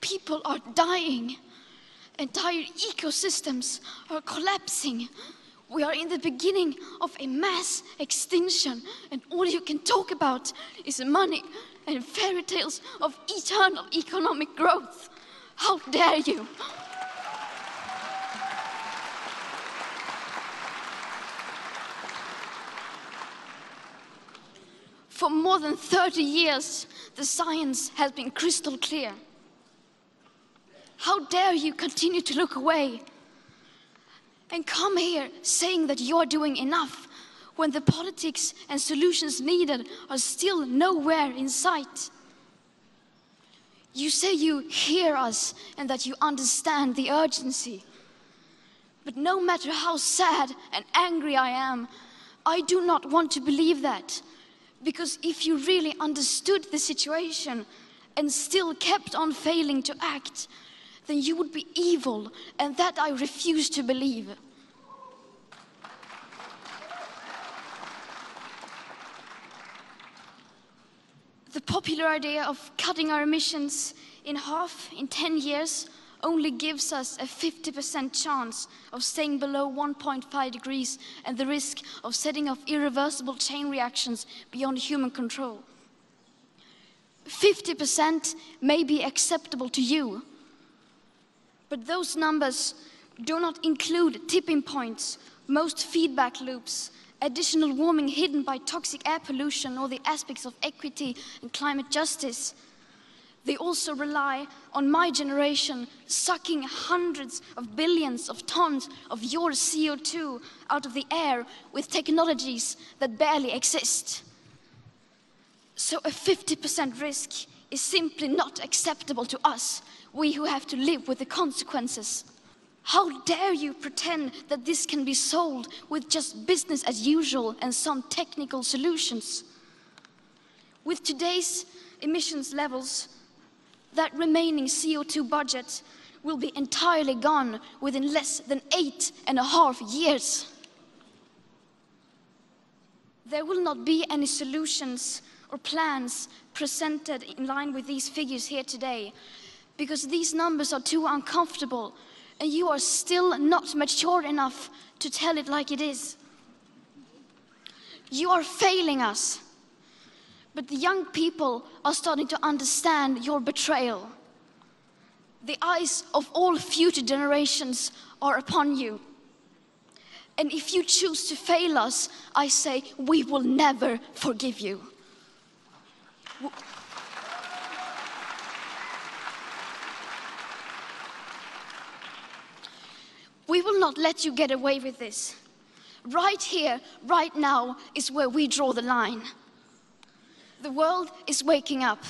people are dying, entire ecosystems are collapsing. We are in the beginning of a mass extinction, and all you can talk about is money and fairy tales of eternal economic growth. How dare you? For more than 30 years, the science has been crystal clear. How dare you continue to look away and come here saying that you're doing enough when the politics and solutions needed are still nowhere in sight? You say you hear us and that you understand the urgency. But no matter how sad and angry I am, I do not want to believe that. Because if you really understood the situation and still kept on failing to act, then you would be evil, and that I refuse to believe. The popular idea of cutting our emissions in half in 10 years only gives us a 50% chance of staying below 1.5 degrees and the risk of setting off irreversible chain reactions beyond human control. 50% may be acceptable to you, but those numbers do not include tipping points, most feedback loops, additional warming hidden by toxic air pollution or the aspects of equity and climate justice. They also rely on my generation sucking hundreds of billions of tons of your CO2 out of the air with technologies that barely exist. So a 50% risk is simply not acceptable to us, we who have to live with the consequences. How dare you pretend that this can be solved with just business as usual and some technical solutions? With today's emissions levels, that remaining CO2 budget will be entirely gone within less than 8.5 years. There will not be any solutions or plans presented in line with these figures here today, because these numbers are too uncomfortable and you are still not mature enough to tell it like it is. You are failing us. But the young people are starting to understand your betrayal. The eyes of all future generations are upon you. And if you choose to fail us, I say we will never forgive you. We will not let you get away with this. Right here, right now, is where we draw the line. The world is waking up,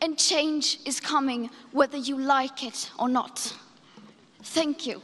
and change is coming whether you like it or not. Thank you.